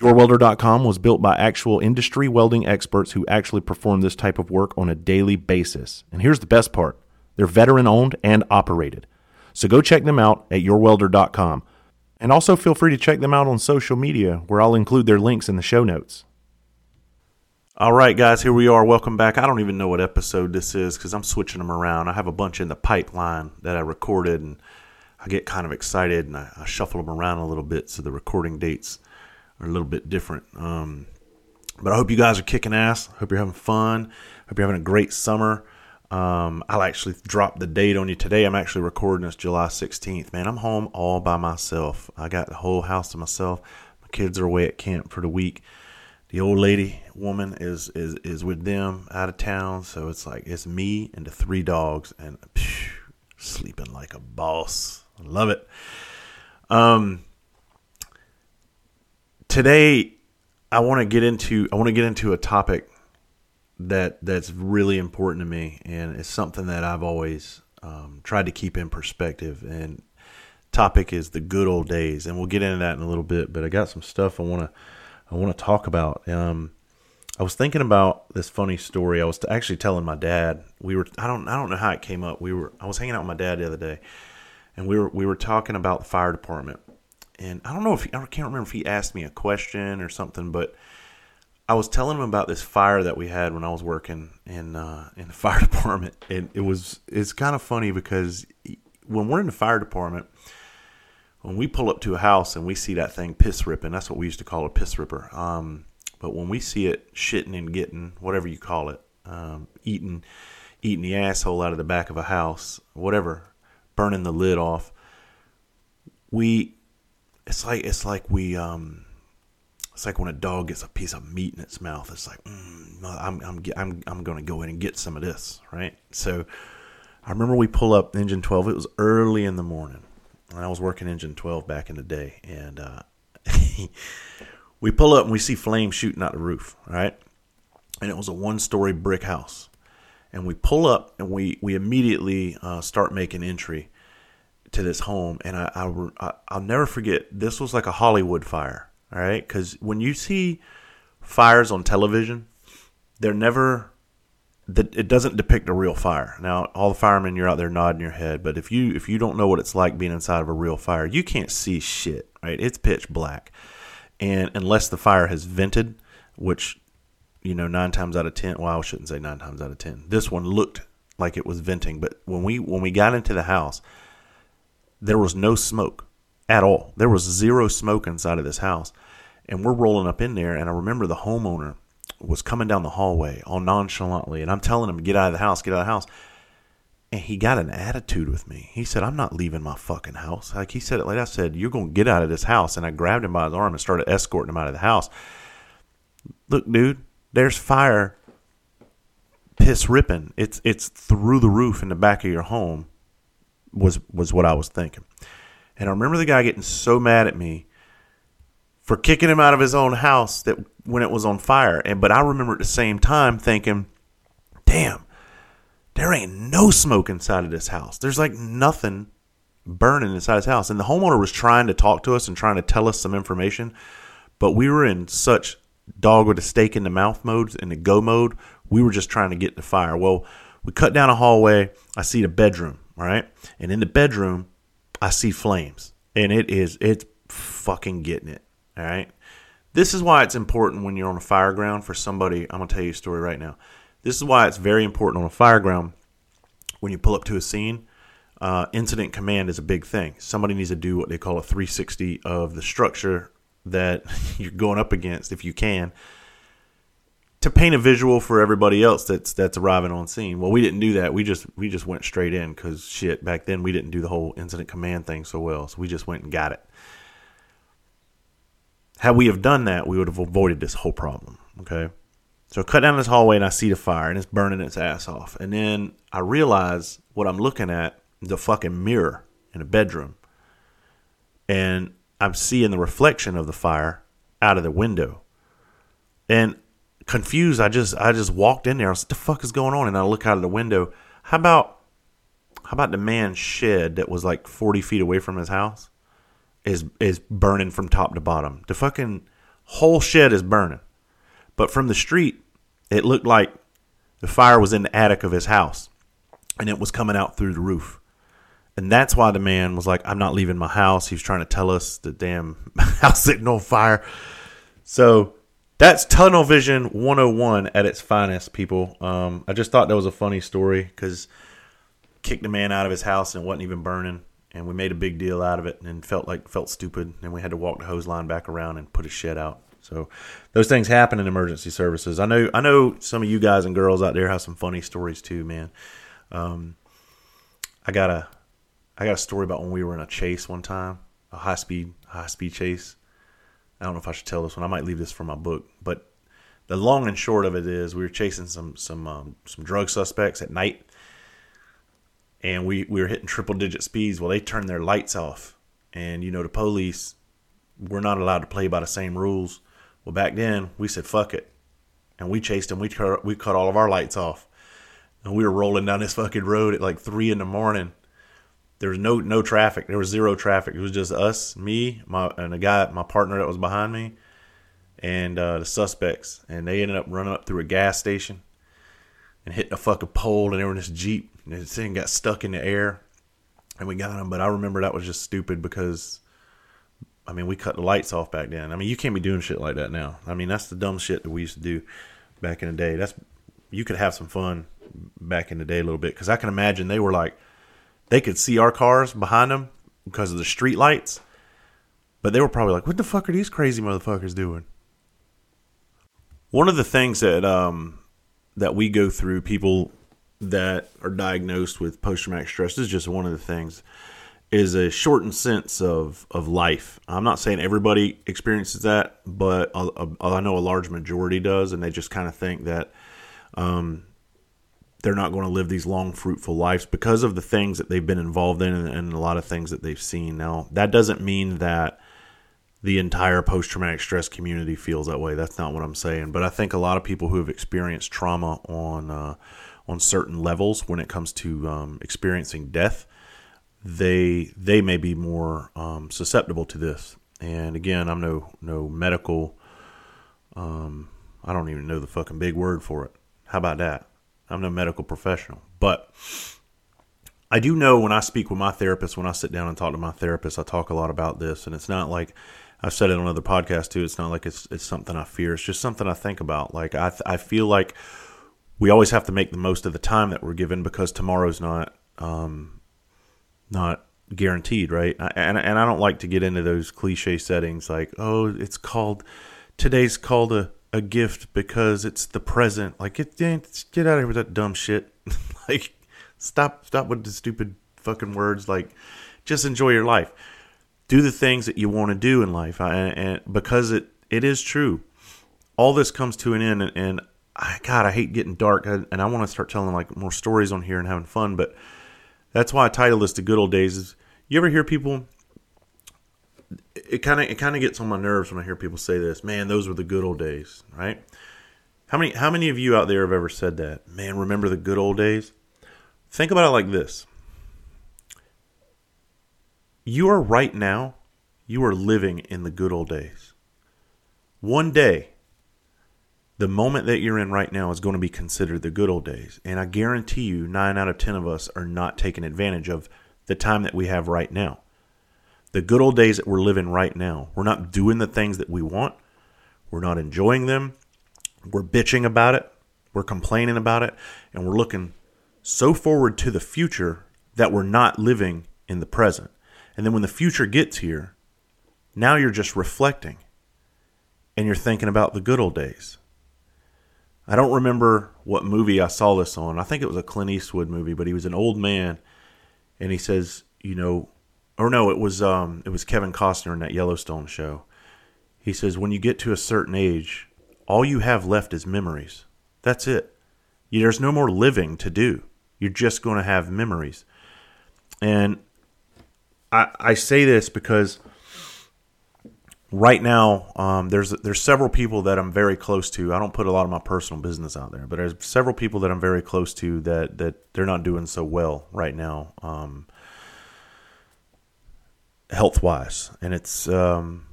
YourWelder.com was built by actual industry welding experts who actually perform this type of work on a daily basis. And here's the best part. They're veteran-owned and operated. So go check them out at YourWelder.com. And also feel free to check them out on social media, where I'll include their links in the show notes. All right, guys, here we are. Welcome back. I don't even know what episode this is because I'm switching them around. I have a bunch in the pipeline that I recorded, and I get kind of excited, and I shuffle them around a little bit, so the recording dates are a little bit different. But I hope you guys are kicking ass. I hope you're having fun. I hope you're having a great summer. I'll actually drop the date on you today. I'm actually recording this July 16th. Man, I'm home all by myself. I got the whole house to myself. My kids are away at camp for the week. The old lady woman is with them out of town. So it's like, it's me and the three dogs, and phew, sleeping like a boss. I love it. Today I want to get into a topic that's really important to me, and it's something that I've always tried to keep in perspective. And topic is the good old days, and we'll get into that in a little bit. But I got some stuff I want to talk about. I was thinking about this funny story. I was actually telling my dad. I don't know how it came up. I was hanging out with my dad the other day, and we were talking about the fire department. And I don't know I can't remember if he asked me a question or something, but I was telling him about this fire that we had when I was working in the fire department. And it's kind of funny because when we're in the fire department, when we pull up to a house and we see that thing piss ripping, that's what we used to call a piss ripper. But when we see it shitting and getting, whatever you call it, eating the asshole out of the back of a house, whatever, burning the lid off, it's like when a dog gets a piece of meat in its mouth. It's like, I'm going to go in and get some of this, right? So I remember we pull up Engine 12. It was early in the morning, and I was working Engine 12 back in the day. And we pull up and we see flames shooting out the roof, right? And it was a one-story brick house. And we pull up and we immediately start making entry to this home. And I'll never forget, this was like a Hollywood fire, all right? Because when you see fires on television, it doesn't depict a real fire. Now, all the firemen, you're out there nodding your head, but if you don't know what it's like being inside of a real fire, you can't see shit, right? It's pitch black. And unless the fire has vented, which, 9 times out of 10, well, I shouldn't say 9 times out of 10. This one looked like it was venting, but when we got into the house, there was no smoke at all. There was zero smoke inside of this house. And we're rolling up in there. And I remember the homeowner was coming down the hallway all nonchalantly. And I'm telling him, get out of the house, get out of the house. And he got an attitude with me. He said, I'm not leaving my fucking house. Like, he said it like I said, you're going to get out of this house. And I grabbed him by his arm and started escorting him out of the house. Look, dude, there's fire piss ripping. It's through the roof in the back of your home. was what I was thinking. And I remember the guy getting so mad at me for kicking him out of his own house that when it was on fire. But I remember at the same time thinking, damn, there ain't no smoke inside of this house. There's like nothing burning inside his house. And the homeowner was trying to talk to us and trying to tell us some information, but we were in such dog with a stake in the mouth modes, in the go mode. We were just trying to get the fire. Well, we cut down a hallway. I see the bedroom. All right. And in the bedroom, I see flames, and it's fucking getting it. All right. This is why it's important when you're on a fire ground for somebody. I'm going to tell you a story right now. This is why it's very important on a fire ground when you pull up to a scene incident command is a big thing. Somebody needs to do what they call a 360 of the structure that you're going up against, if you can, to paint a visual for everybody else that's arriving on scene. Well, we didn't do that. We just went straight in because, shit, back then we didn't do the whole incident command thing so well. So we just went and got it. Had we have done that, we would have avoided this whole problem, okay? So I cut down this hallway and I see the fire and it's burning its ass off. And then I realize what I'm looking at is a fucking mirror in a bedroom. And I'm seeing the reflection of the fire out of the window. And confused, I just walked in there. I was like, the fuck is going on? And I look out of the window. How about the man's shed that was like 40 feet away from his house is burning from top to bottom. The fucking whole shed is burning. But from the street, it looked like the fire was in the attic of his house and it was coming out through the roof. And that's why the man was like, I'm not leaving my house. He was trying to tell us the damn house sitting on fire. So that's tunnel vision 101 at its finest, people. I just thought that was a funny story because kicked the man out of his house and it wasn't even burning. And we made a big deal out of it and felt stupid. And we had to walk the hose line back around and put his shed out. So those things happen in emergency services. I know some of you guys and girls out there have some funny stories too, man. I got a story about when we were in a chase one time, a high speed chase. I don't know if I should tell this one. I might leave this for my book. But the long and short of it is we were chasing some drug suspects at night. And we were hitting triple-digit speeds. Well, they turned their lights off. And, you know, the police, we're not allowed to play by the same rules. Well, back then, we said, fuck it. And we chased them. We cut all of our lights off. And we were rolling down this fucking road at like 3 in the morning. There was no traffic. There was zero traffic. It was just us, me, and a guy, my partner that was behind me, and the suspects. And they ended up running up through a gas station and hitting a fucking pole. And they were in this Jeep. And this thing got stuck in the air. And we got them. But I remember that was just stupid because, I mean, we cut the lights off back then. I mean, you can't be doing shit like that now. I mean, that's the dumb shit that we used to do back in the day. You could have some fun back in the day a little bit. Because I can imagine they were like, they could see our cars behind them because of the street lights. But they were probably like, what the fuck are these crazy motherfuckers doing? One of the things that we go through, people that are diagnosed with post-traumatic stress, this is just one of the things, is a shortened sense of life. I'm not saying everybody experiences that, but I know a large majority does. And they just kind of think that they're not going to live these long, fruitful lives because of the things that they've been involved in and a lot of things that they've seen. Now, that doesn't mean that the entire post-traumatic stress community feels that way. That's not what I'm saying. But I think a lot of people who have experienced trauma on certain levels when it comes to experiencing death, they may be more susceptible to this. And again, I'm no medical. I don't even know the fucking big word for it. How about that? I'm no medical professional, but I do know when I speak with my therapist, when I sit down and talk to my therapist, I talk a lot about this. And it's not like, I've said it on other podcasts too, it's not like it's something I fear. It's just something I think about. Like I feel like we always have to make the most of the time that we're given because tomorrow's not guaranteed, right? And I don't like to get into those cliche settings like, oh, today's called a gift because it's the present. Like, get out of here with that dumb shit. Like, stop with the stupid fucking words. Like, just enjoy your life. Do the things that you want to do in life. And because it is true. All this comes to an end. And I hate getting dark. And I want to start telling like more stories on here and having fun. But that's why I titled this "The Good Old Days." Is you ever hear people? It kind of gets on my nerves when I hear people say this, man, those were the good old days, right? How many of you out there have ever said that? Man, remember the good old days? Think about it like this. You are right now, you are living in the good old days. One day, the moment that you're in right now is going to be considered the good old days. And I guarantee you 9 out of 10 of us are not taking advantage of the time that we have right now. The good old days that we're living right now. We're not doing the things that we want. We're not enjoying them. We're bitching about it. We're complaining about it. And we're looking so forward to the future that we're not living in the present. And then when the future gets here, now you're just reflecting and you're thinking about the good old days. I don't remember what movie I saw this on. I think it was a Clint Eastwood movie, but he was an old man and he says, you know, or no, it was Kevin Costner in that Yellowstone show. He says, when you get to a certain age, all you have left is memories. That's it. There's no more living to do. You're just going to have memories. And I say this because right now, there's several people that I'm very close to. I don't put a lot of my personal business out there, but there's several people that I'm very close to that they're not doing so well right now, health-wise. And it's kind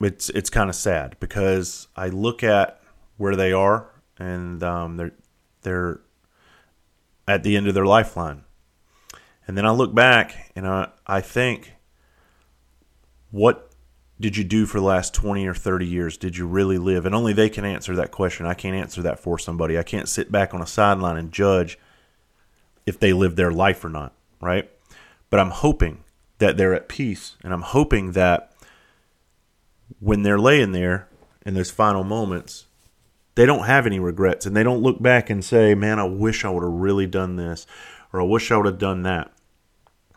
of sad because I look at where they are and they're at the end of their lifeline. And then I look back and I think, what did you do for the last 20 or 30 years? Did you really live? And only they can answer that question. I can't answer that for somebody. I can't sit back on a sideline and judge if they lived their life or not, right? But I'm hoping that they're at peace, and I'm hoping that when they're laying there in those final moments, they don't have any regrets and they don't look back and say, man, I wish I would have really done this, or I wish I would have done that.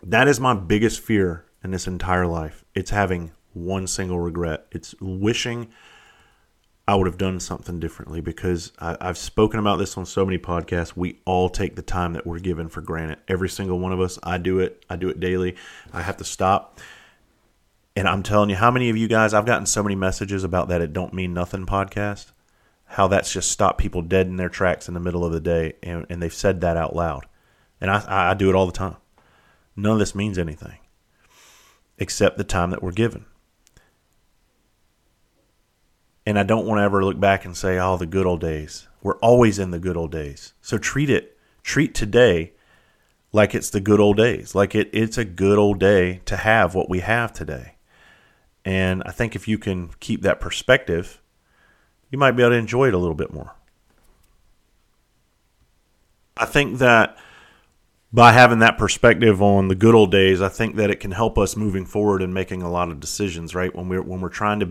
That is my biggest fear in this entire life. It's having one single regret. It's wishing I would have done something differently, because I've spoken about this on so many podcasts. We all take the time that we're given for granted. Every single one of us. I do it. I do it daily. I have to stop. And I'm telling you, how many of you guys, I've gotten so many messages about that It Don't Mean Nothing podcast, how that's just stopped people dead in their tracks in the middle of the day, and they've said that out loud. And I do it all the time. None of this means anything except the time that we're given. And I don't want to ever look back and say, oh, the good old days. We're always in the good old days. So treat today like it's the good old days. Like it's a good old day to have what we have today. And I think if you can keep that perspective, you might be able to enjoy it a little bit more. I think that by having that perspective on the good old days, I think that it can help us moving forward and making a lot of decisions, right? When we're trying to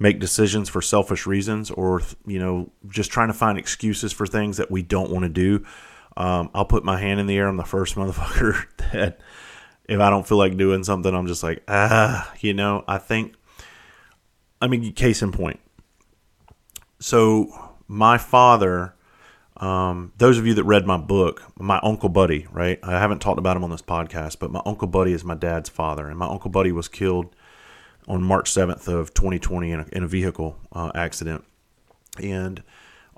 make decisions for selfish reasons, or, you know, just trying to find excuses for things that we don't want to do. I'll put my hand in the air. I'm the first motherfucker that if I don't feel like doing something, I'm just like, case in point. So my father, those of you that read my book, my Uncle Buddy, right? I haven't talked about him on this podcast, but my Uncle Buddy is my dad's father. And my Uncle Buddy was killed on March 7th of 2020 in a vehicle accident. And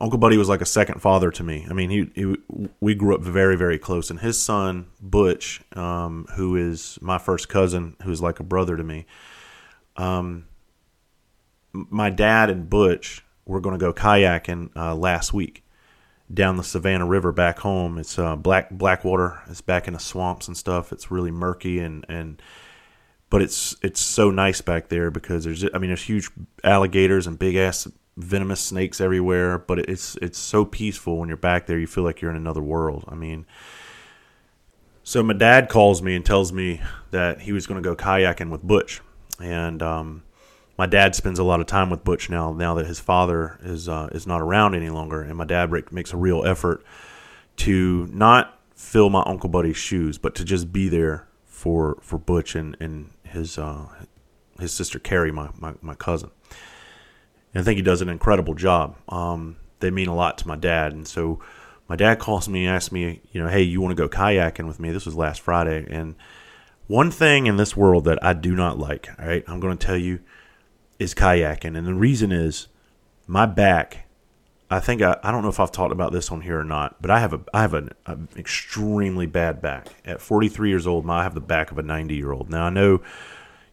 Uncle Buddy was like a second father to me. I mean, we grew up very, very close. And his son, Butch, who is my first cousin, who's like a brother to me, my dad and Butch were going to go kayaking last week down the Savannah River back home. It's black water. It's back in the swamps and stuff. It's really murky but it's so nice back there because there's huge alligators and big ass venomous snakes everywhere. But it's so peaceful when you're back there. You feel like you're in another world. I mean, so my dad calls me and tells me that he was going to go kayaking with Butch, and my dad spends a lot of time with Butch now that his father is not around any longer. And my dad makes a real effort to not fill my Uncle Buddy's shoes, but to just be there for Butch and his sister Carrie, my cousin. And I think he does an incredible job. They mean a lot to my dad. And so my dad calls me and asks me, you know, hey, you want to go kayaking with me? This was last Friday. And one thing in this world that I do not like, all right, I'm going to tell you, is kayaking. And the reason is my back. I don't know if I've talked about this on here or not, but I have an extremely bad back. At 43 years old, I have the back of a 90-year-old. Now I know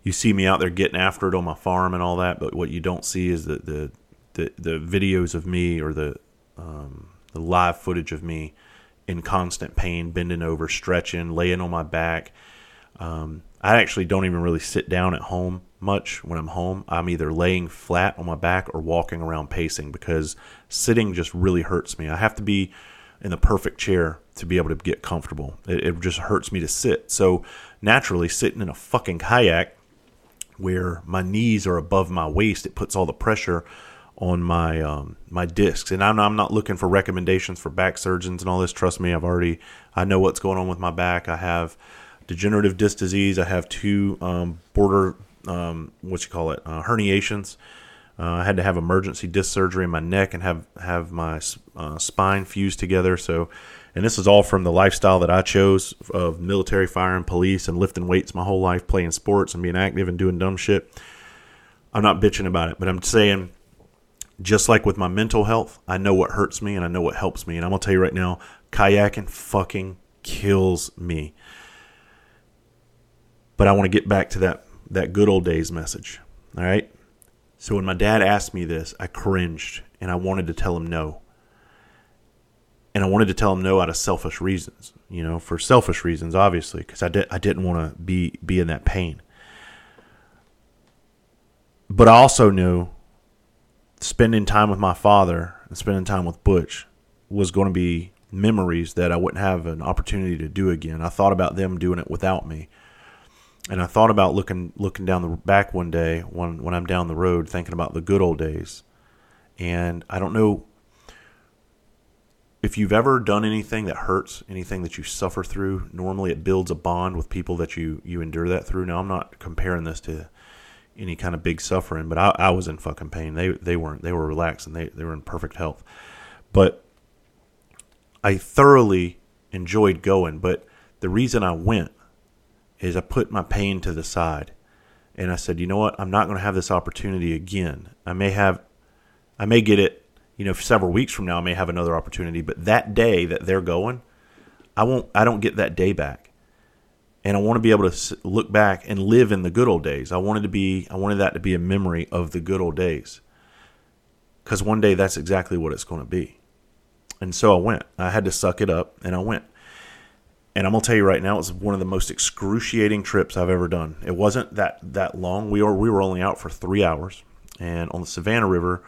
you see me out there getting after it on my farm and all that, but what you don't see is the videos of me, or the live footage of me in constant pain, bending over, stretching, laying on my back. I actually don't even really sit down at home much when I'm home. I'm either laying flat on my back or walking around pacing, because sitting just really hurts me. I have to be in the perfect chair to be able to get comfortable. It just hurts me to sit. So naturally, sitting in a fucking kayak where my knees are above my waist, it puts all the pressure on my my discs. And I'm not looking for recommendations for back surgeons and all this. Trust me, I know what's going on with my back. I have degenerative disc disease. I have two herniations. I had to have emergency disc surgery in my neck and have my spine fused together. So, and this is all from the lifestyle that I chose of military, fire, and police, and lifting weights my whole life, playing sports and being active and doing dumb shit. I'm not bitching about it, but I'm saying, just like with my mental health, I know what hurts me and I know what helps me. And I'm going to tell you right now, kayaking fucking kills me. But I want to get back to that good old days message. All right? So when my dad asked me this, I cringed, and I wanted to tell him no. And I wanted to tell him no out of selfish reasons, for selfish reasons, obviously, because I didn't want to be in that pain. But I also knew spending time with my father and spending time with Butch was going to be memories that I wouldn't have an opportunity to do again. I thought about them doing it without me. And I thought about looking down the back one day when I'm down the road, thinking about the good old days. And I don't know if you've ever done anything that hurts, anything that you suffer through. Normally it builds a bond with people that you endure that through. Now, I'm not comparing this to any kind of big suffering, but I was in fucking pain. They weren't. They were relaxed, and they were in perfect health. But I thoroughly enjoyed going. But the reason I went is I put my pain to the side, and I said, you know what? I'm not going to have this opportunity again. I may get it, several weeks from now, I may have another opportunity, but that day that they're going, I don't get that day back. And I want to be able to look back and live in the good old days. I wanted that to be a memory of the good old days, because one day that's exactly what it's going to be. And so I went, I had to suck it up, and I went. And I'm going to tell you right now, it was one of the most excruciating trips I've ever done. It wasn't that long. We were only out for 3 hours. And on the Savannah River,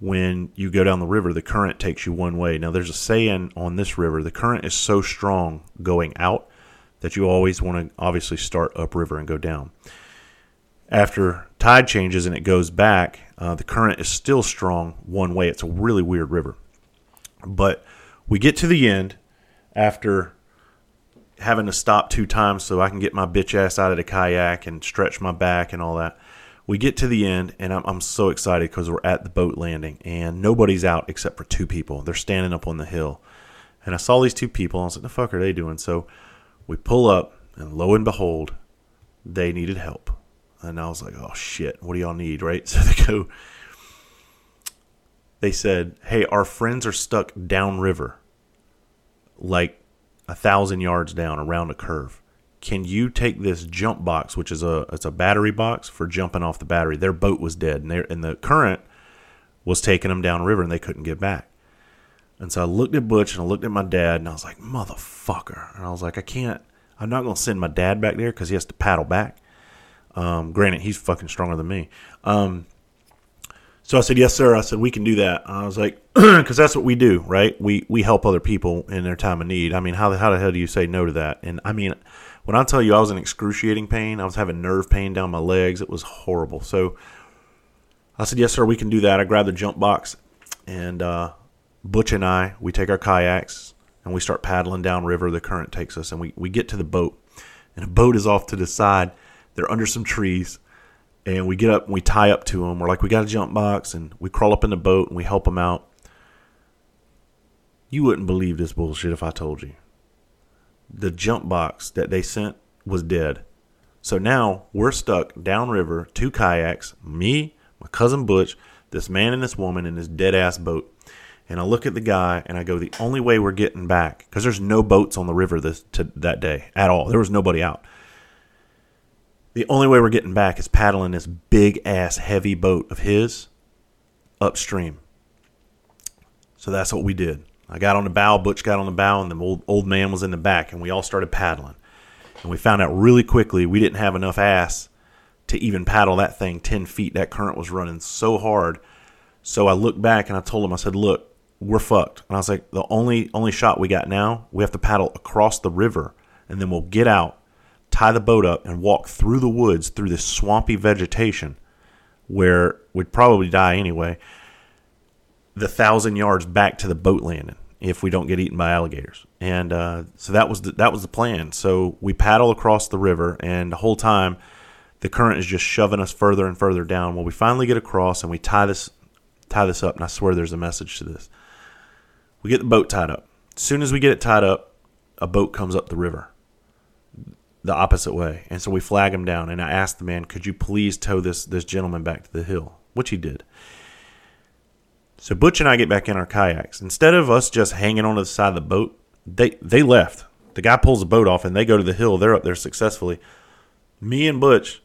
when you go down the river, the current takes you one way. Now, there's a saying on this river, the current is so strong going out that you always want to obviously start upriver and go down. After tide changes and it goes back, the current is still strong one way. It's a really weird river. But we get to the end after having to stop 2 times so I can get my bitch ass out of the kayak and stretch my back and all that. We get to the end, and I'm so excited because we're at the boat landing, and nobody's out except for 2 people. They're standing up on the hill. And I saw these 2 people, and I was like, the fuck are they doing? So we pull up, and lo and behold, they needed help. And I was like, oh shit, what do y'all need, right? So they said, hey, our friends are stuck downriver, like 1,000 yards down around a curve. Can you take this jump box, which is a battery box for jumping off the battery? Their boat was dead, and the current was taking them downriver, and they couldn't get back. And so I looked at Butch and I looked at my dad, and I was like, motherfucker. And I was like, I'm not going to send my dad back there because he has to paddle back. Granted, he's fucking stronger than me. So I said, yes, sir. I said, we can do that. I was like, because that's what we do, right? We help other people in their time of need. I mean, how the hell do you say no to that? And I mean, when I tell you I was in excruciating pain, I was having nerve pain down my legs. It was horrible. So I said, yes, sir, we can do that. I grabbed the jump box, and Butch and I, we take our kayaks, and we start paddling downriver. The current takes us, and we get to the boat. And a boat is off to the side. They're under some trees. And we get up and we tie up to them. We're like, we got a jump box. And we crawl up in the boat and we help them out. You wouldn't believe this bullshit if I told you. The jump box that they sent was dead. So now we're stuck downriver, 2 kayaks, me, my cousin Butch, this man and this woman in this dead-ass boat. And I look at the guy and I go, the only way we're getting back, because there's no boats on the river that day at all. There was nobody out. The only way we're getting back is paddling this big-ass heavy boat of his upstream. So that's what we did. I got on the bow, Butch got on the bow, and the old man was in the back, and we all started paddling. And we found out really quickly we didn't have enough ass to even paddle that thing 10 feet. That current was running so hard. So I looked back, and I told him, I said, look, we're fucked. And I was like, the only shot we got now, we have to paddle across the river, and then we'll get out, tie the boat up, and walk through the woods, through this swampy vegetation where we'd probably die anyway, the 1,000 yards back to the boat landing if we don't get eaten by alligators. And so that was the plan. So we paddle across the river, and the whole time the current is just shoving us further and further down. Well, we finally get across, and we tie this up, and I swear there's a message to this. We get the boat tied up. As soon as we get it tied up, a boat comes up the river the opposite way. And so we flag him down, and I asked the man, could you please tow this gentleman back to the hill? Which he did. So Butch and I get back in our kayaks. Instead of us just hanging onto the side of the boat, they left. The guy pulls the boat off, and they go to the hill. They're up there successfully. Me and Butch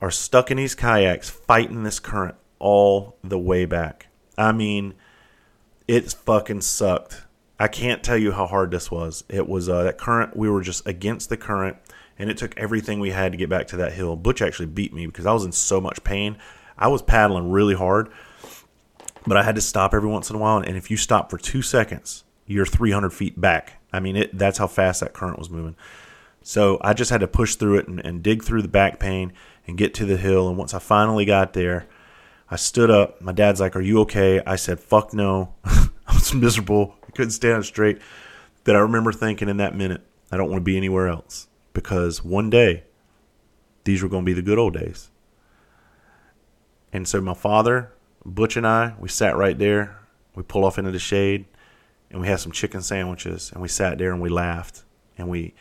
are stuck in these kayaks fighting this current all the way back. I mean, it's fucking sucked. I can't tell you how hard this was. It was that current. We were just against the current, and it took everything we had to get back to that hill. Butch actually beat me because I was in so much pain. I was paddling really hard, but I had to stop every once in a while. And if you stop for 2 seconds, you're 300 feet back. I mean, that's how fast that current was moving. So I just had to push through it and dig through the back pain and get to the hill. And once I finally got there, I stood up. My dad's like, are you okay? I said, fuck no. I was miserable. I couldn't stand straight. That I remember thinking in that minute, I don't want to be anywhere else, because one day these were going to be the good old days. And so my father, Butch, and I, we sat right there. We pulled off into the shade, and we had some chicken sandwiches, and we sat there and we laughed. And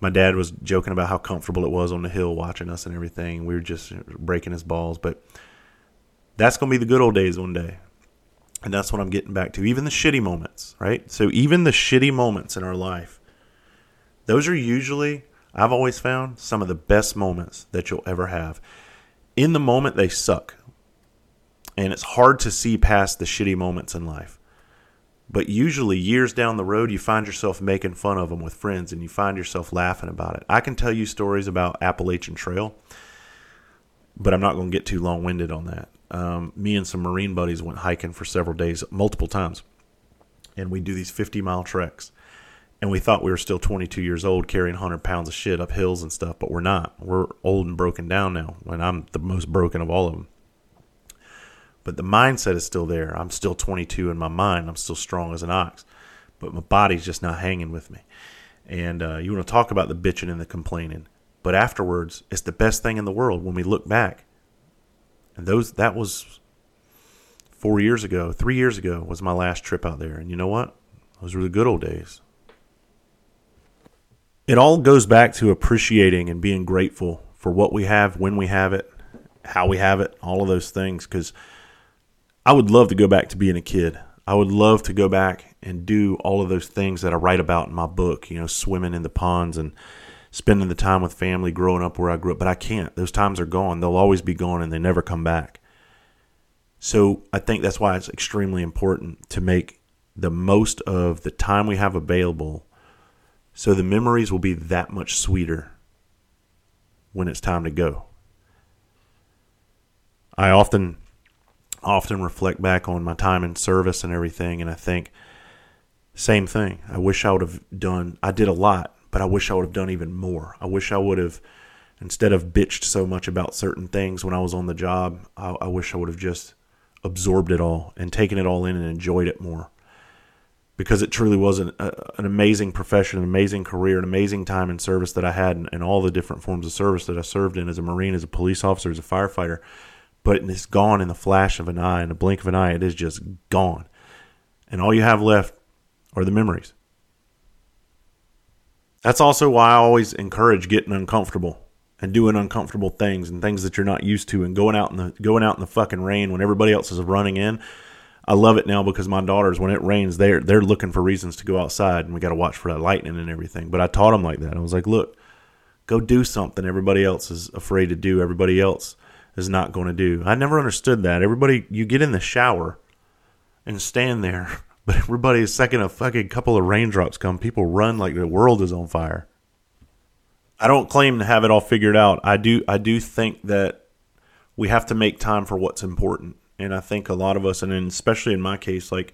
my dad was joking about how comfortable it was on the hill watching us and everything. We were just breaking his balls, but that's going to be the good old days one day. And that's what I'm getting back to. Even the shitty moments, right? So even the shitty moments in our life, those are usually, I've always found, some of the best moments that you'll ever have. In the moment, they suck. And it's hard to see past the shitty moments in life. But usually years down the road, you find yourself making fun of them with friends, and you find yourself laughing about it. I can tell you stories about Appalachian Trail, but I'm not going to get too long-winded on that. Me and some Marine buddies went hiking for several days, multiple times, and we do these 50-mile treks, and we thought we were still 22 years old carrying 100 pounds of shit up hills and stuff, but we're not. We're old and broken down now, and I'm the most broken of all of them. But the mindset is still there. I'm still 22 in my mind. I'm still strong as an ox, but my body's just not hanging with me. And you want to talk about the bitching and the complaining, but afterwards, it's the best thing in the world when we look back. And that was 3 years ago was my last trip out there. And you know what? Those were the good old days. It all goes back to appreciating and being grateful for what we have, when we have it, how we have it, all of those things. Because I would love to go back to being a kid. I would love to go back and do all of those things that I write about in my book, you know, swimming in the ponds and spending the time with family, growing up where I grew up, but I can't. Those times are gone. They'll always be gone, and they never come back. So I think that's why it's extremely important to make the most of the time we have available, so the memories will be that much sweeter when it's time to go. I often reflect back on my time in service and everything, and I think, same thing. I did a lot. But I wish I would have done even more. I wish I would have, instead of bitched so much about certain things when I was on the job, I wish I would have just absorbed it all and taken it all in and enjoyed it more. Because it truly was an amazing profession, an amazing career, an amazing time in service that I had, and all the different forms of service that I served in as a Marine, as a police officer, as a firefighter. But it's gone in the flash of an eye, in the blink of an eye. It is just gone. And all you have left are the memories. That's also why I always encourage getting uncomfortable and doing uncomfortable things and things that you're not used to, and going out in the fucking rain when everybody else is running in. I love it now because my daughters, when it rains, they're looking for reasons to go outside, and we got to watch for that lightning and everything. But I taught them like that. I was like, look, go do something everybody else is afraid to do. Everybody else is not going to do. I never understood that. Everybody, you get in the shower and stand there. But everybody, the second a fucking couple of raindrops come, people run like the world is on fire. I don't claim to have it all figured out. I do think that we have to make time for what's important. And I think a lot of us, and especially in my case, like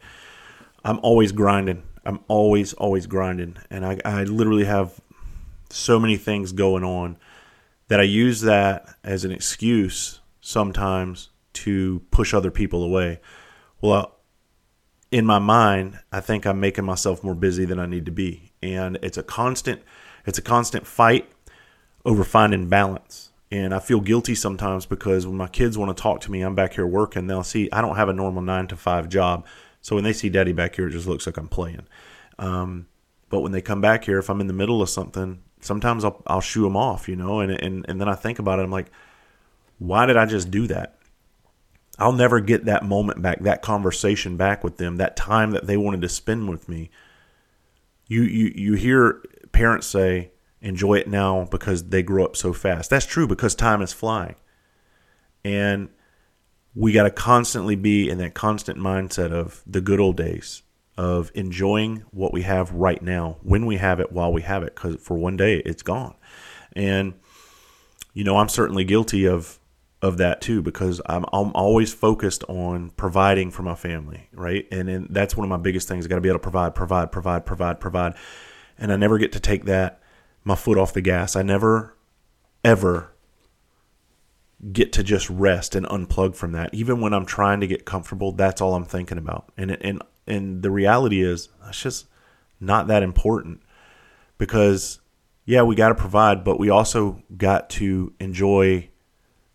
I'm always grinding. I'm always grinding. And I literally have so many things going on that I use that as an excuse sometimes to push other people away. Well, in my mind, I think I'm making myself more busy than I need to be. And it's a constant fight over finding balance. And I feel guilty sometimes because when my kids want to talk to me, I'm back here working. They'll see I don't have a normal 9-to-5 job. So when they see Daddy back here, it just looks like I'm playing. But when they come back here, if I'm in the middle of something, sometimes I'll shoo them off, you know, and then I think about it. I'm like, why did I just do that? I'll never get that moment back, that conversation back with them, that time that they wanted to spend with me. You hear parents say, enjoy it now because they grow up so fast. That's true because time is flying. And we got to constantly be in that constant mindset of the good old days, of enjoying what we have right now, when we have it, while we have it, because for one day it's gone. And, you know, I'm certainly guilty of that too, because I'm always focused on providing for my family, right? And that's one of my biggest things. I got to be able to provide. And I never get to take that, my foot off the gas. I never, ever get to just rest and unplug from that. Even when I'm trying to get comfortable, that's all I'm thinking about. And the reality is, it's just not that important because, yeah, we got to provide, but we also got to enjoy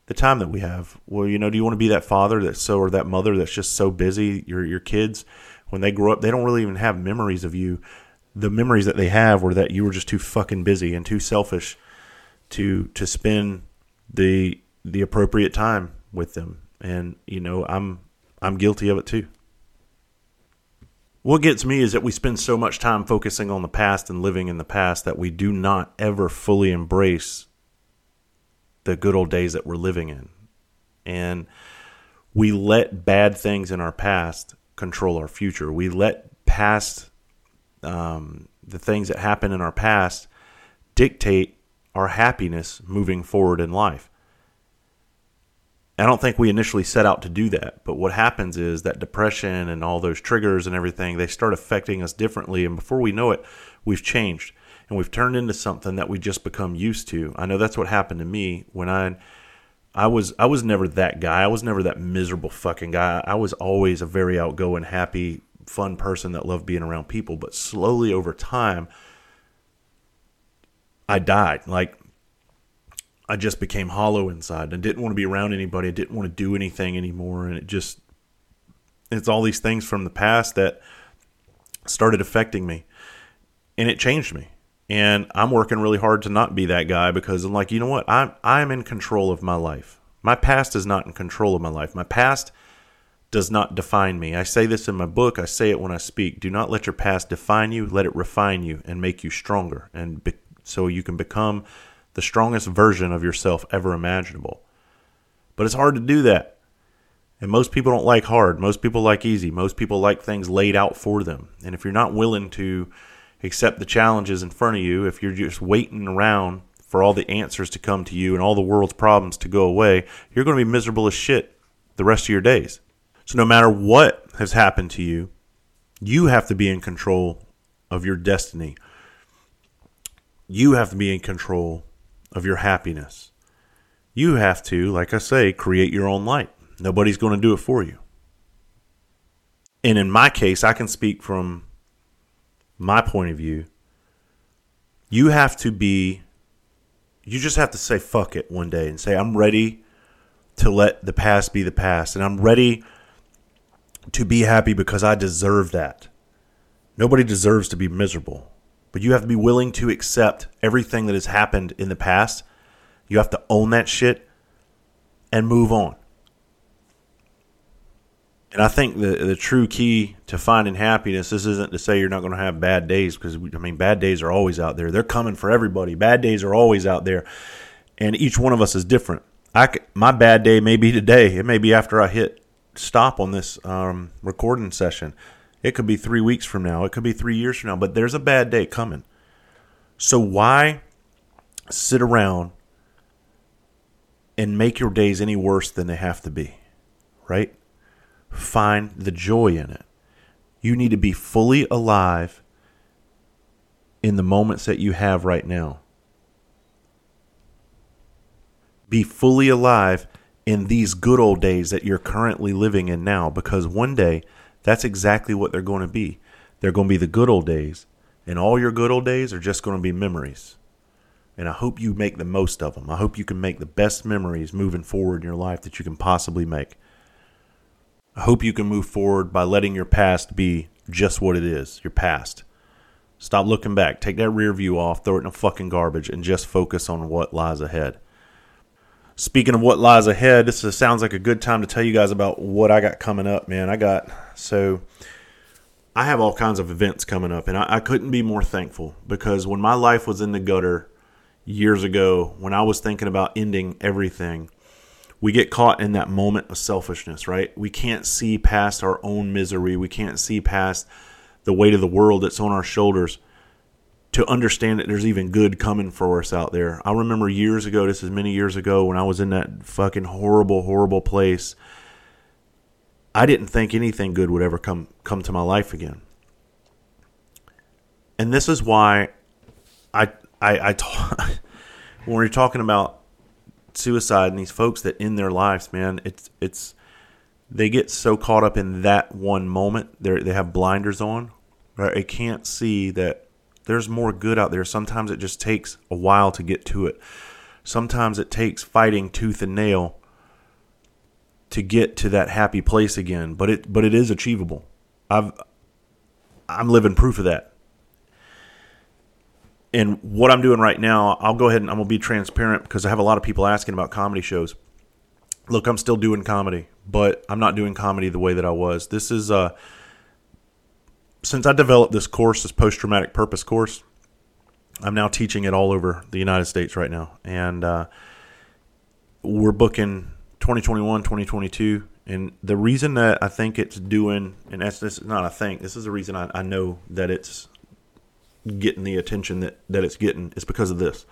the time that we have. Well, you know, do you want to be that father or that mother that's just so busy? Your kids, when they grow up, they don't really even have memories of you. The memories that they have were that you were just too fucking busy and too selfish to spend the appropriate time with them. And, you know, I'm guilty of it too. What gets me is that we spend so much time focusing on the past and living in the past that we do not ever fully embrace the good old days that we're living in. And we let bad things in our past control our future. We let past the things that happen in our past dictate our happiness moving forward in life. I don't think we initially set out to do that, but what happens is that depression and all those triggers and everything, they start affecting us differently. And before we know it, we've changed and we've turned into something that we just become used to. I know that's what happened to me when I was never that guy. I was never that miserable fucking guy. I was always a very outgoing, happy, fun person that loved being around people. But slowly over time, I died. Like, I just became hollow inside and didn't want to be around anybody. I didn't want to do anything anymore. And it's all these things from the past that started affecting me, and it changed me. And I'm working really hard to not be that guy because I'm like, you know what? I'm in control of my life. My past is not in control of my life. My past does not define me. I say this in my book. I say it when I speak. Do not let your past define you. Let it refine you and make you stronger. And so you can become the strongest version of yourself ever imaginable. But it's hard to do that. And most people don't like hard. Most people like easy. Most people like things laid out for them. And if you're not willing to accept the challenges in front of you, if you're just waiting around for all the answers to come to you and all the world's problems to go away, you're going to be miserable as shit the rest of your days. So no matter what has happened to you, you have to be in control of your destiny. You have to be in control of your happiness. You have to, like I say, create your own light. Nobody's going to do it for you. And in my case, I can speak from my point of view. You just have to say fuck it one day and say, I'm ready to let the past be the past. And I'm ready to be happy because I deserve that. Nobody deserves to be miserable. But you have to be willing to accept everything that has happened in the past. You have to own that shit and move on. And I think the true key to finding happiness, this isn't to say you're not going to have bad days, because, I mean, bad days are always out there. They're coming for everybody. Bad days are always out there. And each one of us is different. My bad day may be today. It may be after I hit stop on this recording session. It could be 3 weeks from now. It could be 3 years from now. But there's a bad day coming. So why sit around and make your days any worse than they have to be, right? Find the joy in it. You need to be fully alive in the moments that you have right now. Be fully alive in these good old days that you're currently living in now, because one day that's exactly what they're going to be. They're going to be the good old days, and all your good old days are just going to be memories. And I hope you make the most of them. I hope you can make the best memories moving forward in your life that you can possibly make. I hope you can move forward by letting your past be just what it is, your past. Stop looking back. Take that rear view off, throw it in the fucking garbage, and just focus on what lies ahead. Speaking of what lies ahead, this sounds like a good time to tell you guys about what I got coming up, man. I have all kinds of events coming up, and I couldn't be more thankful, because when my life was in the gutter years ago, when I was thinking about ending everything, we get caught in that moment of selfishness, right? We can't see past our own misery. We can't see past the weight of the world that's on our shoulders to understand that there's even good coming for us out there. I remember years ago, this is many years ago, when I was in that fucking horrible, horrible place, I didn't think anything good would ever come to my life again. And this is why when we're talking about suicide and these folks that end their lives, man, it's they get so caught up in that one moment. They have blinders on, right? They can't see that there's more good out there. Sometimes it just takes a while to get to it. Sometimes it takes fighting tooth and nail to get to that happy place again, but it is achievable. I'm living proof of that. And what I'm doing right now, I'll go ahead and I'm going to be transparent, because I have a lot of people asking about comedy shows. Look, I'm still doing comedy, but I'm not doing comedy the way that I was. This is, since I developed this course, this Post-Traumatic Purpose course, I'm now teaching it all over the United States right now. And we're booking 2021, 2022. And the reason that I think it's doing, and that's this is not a thing, this is the reason I know that it's getting the attention that it's getting, is because of this.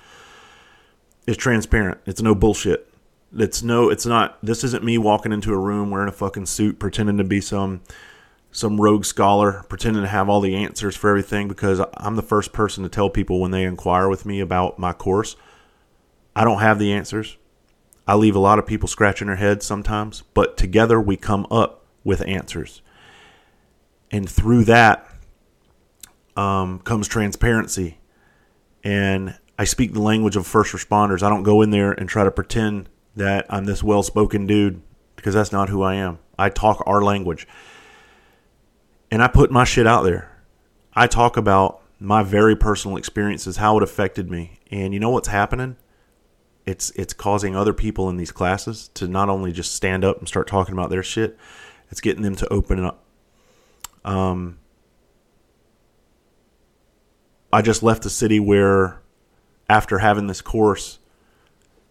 It's transparent. It's no bullshit. This isn't me walking into a room wearing a fucking suit, pretending to be some rogue scholar, pretending to have all the answers for everything, because I'm the first person to tell people when they inquire with me about my course, I don't have the answers. I leave a lot of people scratching their heads sometimes, but together we come up with answers. And through that, comes transparency, and I speak the language of first responders. I don't go in there and try to pretend that I'm this well-spoken dude, because that's not who I am. I talk our language, and I put my shit out there. I talk about my very personal experiences, how it affected me, and you know what's happening? It's causing other people in these classes to not only just stand up and start talking about their shit, it's getting them to open up. I just left a city where, after having this course,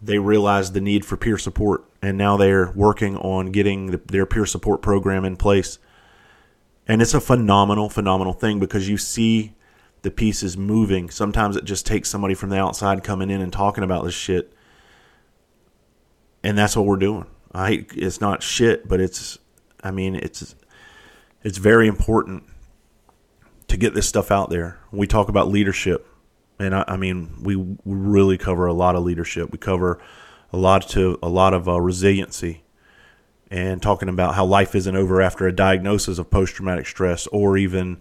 they realized the need for peer support, and now they're working on getting their peer support program in place. And it's a phenomenal, phenomenal thing, because you see the pieces moving. Sometimes it just takes somebody from the outside coming in and talking about this shit, and that's what we're doing. It's not shit, but it's very important to get this stuff out there. We talk about leadership, and we really cover a lot of leadership. We cover a lot of resiliency, and talking about how life isn't over after a diagnosis of post-traumatic stress or even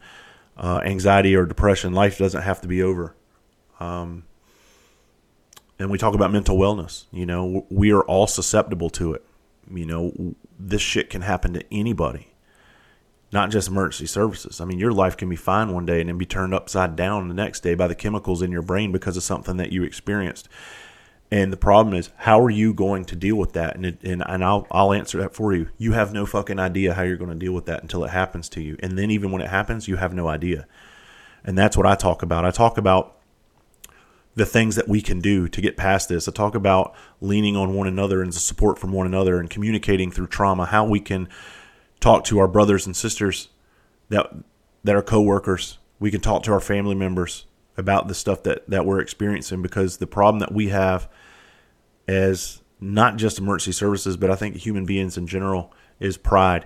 anxiety or depression. Life doesn't have to be over. And we talk about mental wellness. You know, we are all susceptible to it. You know, this shit can happen to anybody. Not just emergency services. I mean, your life can be fine one day and then be turned upside down the next day by the chemicals in your brain because of something that you experienced. And the problem is, how are you going to deal with that? And I'll answer that for you. You have no fucking idea how you're going to deal with that until it happens to you. And then even when it happens, you have no idea. And that's what I talk about. I talk about the things that we can do to get past this. I talk about leaning on one another and the support from one another and communicating through trauma, how we can talk to our brothers and sisters that are coworkers. We can talk to our family members about the stuff that we're experiencing, because the problem that we have as not just emergency services, but I think human beings in general, is pride.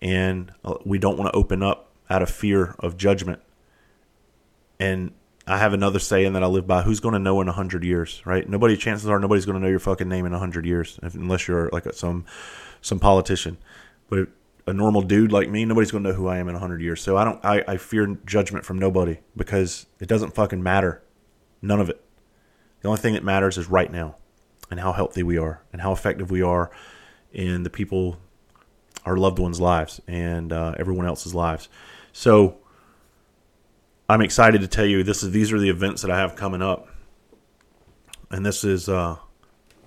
And we don't want to open up out of fear of judgment. And I have another saying that I live by: who's going to know in 100 years, right? Nobody. Chances are nobody's going to know your fucking name in 100 years, unless you're like some politician. But a normal dude like me, nobody's going to know who I am in 100 years. So I fear judgment from nobody, because it doesn't fucking matter. None of it. The only thing that matters is right now, and how healthy we are, and how effective we are in the people, our loved ones' lives, and everyone else's lives. So I'm excited to tell you these are the events that I have coming up, and this is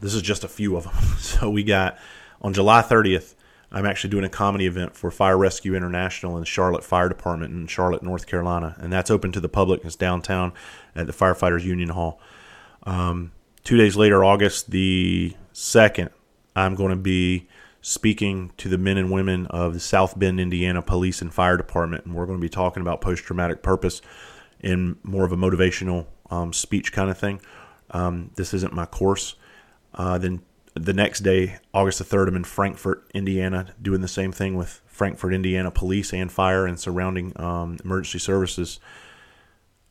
just a few of them. So we got on July 30th, I'm actually doing a comedy event for Fire Rescue International and Charlotte Fire Department in Charlotte, North Carolina, and that's open to the public. It's downtown at the Firefighters Union Hall. 2 days later, August the 2nd, I'm going to be speaking to the men and women of the South Bend, Indiana Police and Fire Department, and we're going to be talking about post-traumatic purpose in more of a motivational speech kind of thing. This isn't my course. Then the next day, August the 3rd, I'm in Frankfort, Indiana, doing the same thing with Frankfort, Indiana Police and Fire and surrounding emergency services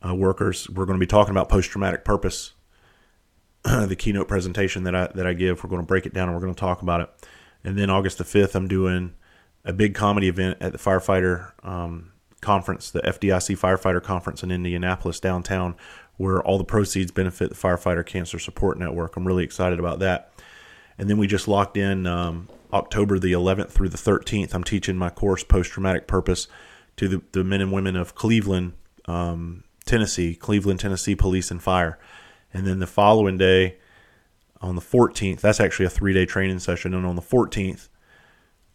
workers. We're going to be talking about post-traumatic purpose. The keynote presentation that I give, we're going to break it down and we're going to talk about it. And then August the 5th, I'm doing a big comedy event at the firefighter conference, the FDIC Firefighter Conference in Indianapolis downtown, where all the proceeds benefit the Firefighter Cancer Support Network. I'm really excited about that. And then we just locked in October the 11th through the 13th. I'm teaching my course, Post-Traumatic Purpose, to the men and women of Cleveland, Tennessee, Cleveland, Tennessee Police and Fire. And then the following day, on the 14th, that's actually a 3-day training session. And on the 14th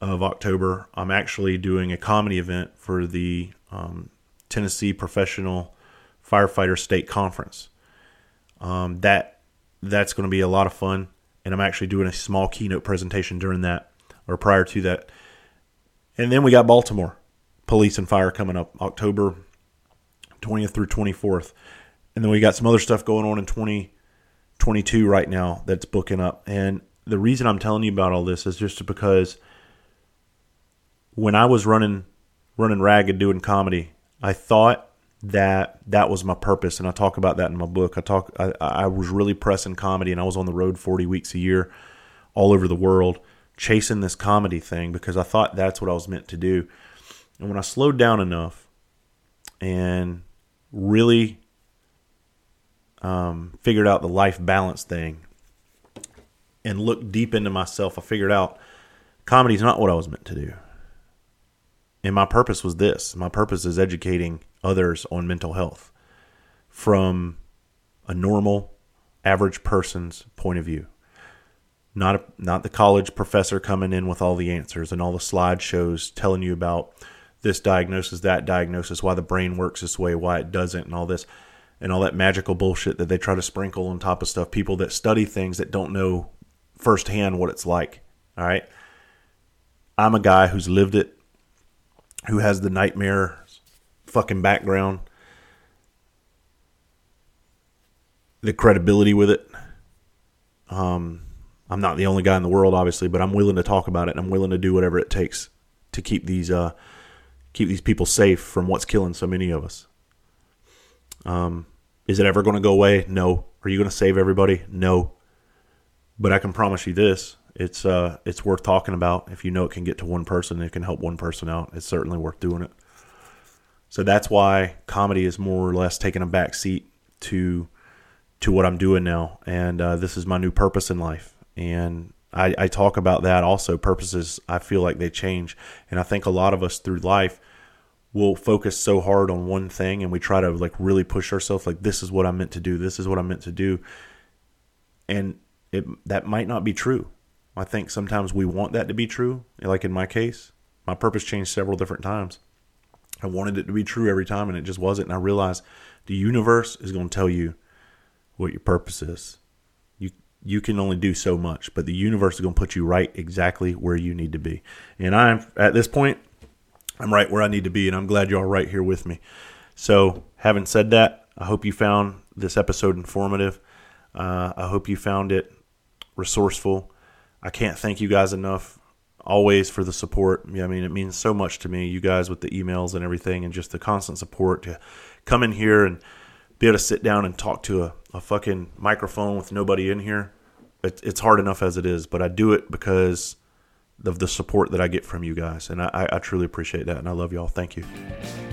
of October, I'm actually doing a comedy event for the Tennessee Professional Firefighter State Conference. That's going to be a lot of fun. And I'm actually doing a small keynote presentation during that, or prior to that. And then we got Baltimore Police and Fire coming up October 20th through 24th. And then we got some other stuff going on in 2022 right now that's booking up. And the reason I'm telling you about all this is just because when I was running ragged doing comedy, I thought that was my purpose. And I talk about that in my book. I was really pressing comedy, and I was on the road 40 weeks a year all over the world chasing this comedy thing because I thought that's what I was meant to do. And when I slowed down enough and really figured out the life balance thing and looked deep into myself, I figured out comedy's not what I was meant to do. And my purpose was this. My purpose is educating others on mental health from a normal, average person's point of view. Not the college professor coming in with all the answers and all the slideshows telling you about this diagnosis, that diagnosis, why the brain works this way, why it doesn't, and all this. And all that magical bullshit that they try to sprinkle on top of stuff. People that study things that don't know firsthand what it's like. All right. I'm a guy who's lived it, who has the nightmare fucking background, the credibility with it. I'm not the only guy in the world, obviously, but I'm willing to talk about it, and I'm willing to do whatever it takes to keep these people safe from what's killing so many of us. Is it ever going to go away? No. Are you going to save everybody? No. But I can promise you this. It's worth talking about. If you know it can get to one person, it can help one person out. It's certainly worth doing it. So that's why comedy is more or less taking a back seat to what I'm doing now. And this is my new purpose in life. And I talk about that also. Purposes, I feel like they change. And I think a lot of us through life, we'll focus so hard on one thing, and we try to like really push ourselves. Like, this is what I'm meant to do. This is what I'm meant to do. And that might not be true. I think sometimes we want that to be true. Like in my case, my purpose changed several different times. I wanted it to be true every time, and it just wasn't. And I realized the universe is going to tell you what your purpose is. You can only do so much, but the universe is going to put you right exactly where you need to be. And I'm at this point, I'm right where I need to be, and I'm glad you all are right here with me. So, having said that, I hope you found this episode informative. I hope you found it resourceful. I can't thank you guys enough. always for the support. I mean, it means so much to me, you guys with the emails and everything, and just the constant support to come in here and be able to sit down and talk to a fucking microphone with nobody in here. It's hard enough as it is, but I do it because of the support that I get from you guys. And I truly appreciate that. And I love y'all. Thank you.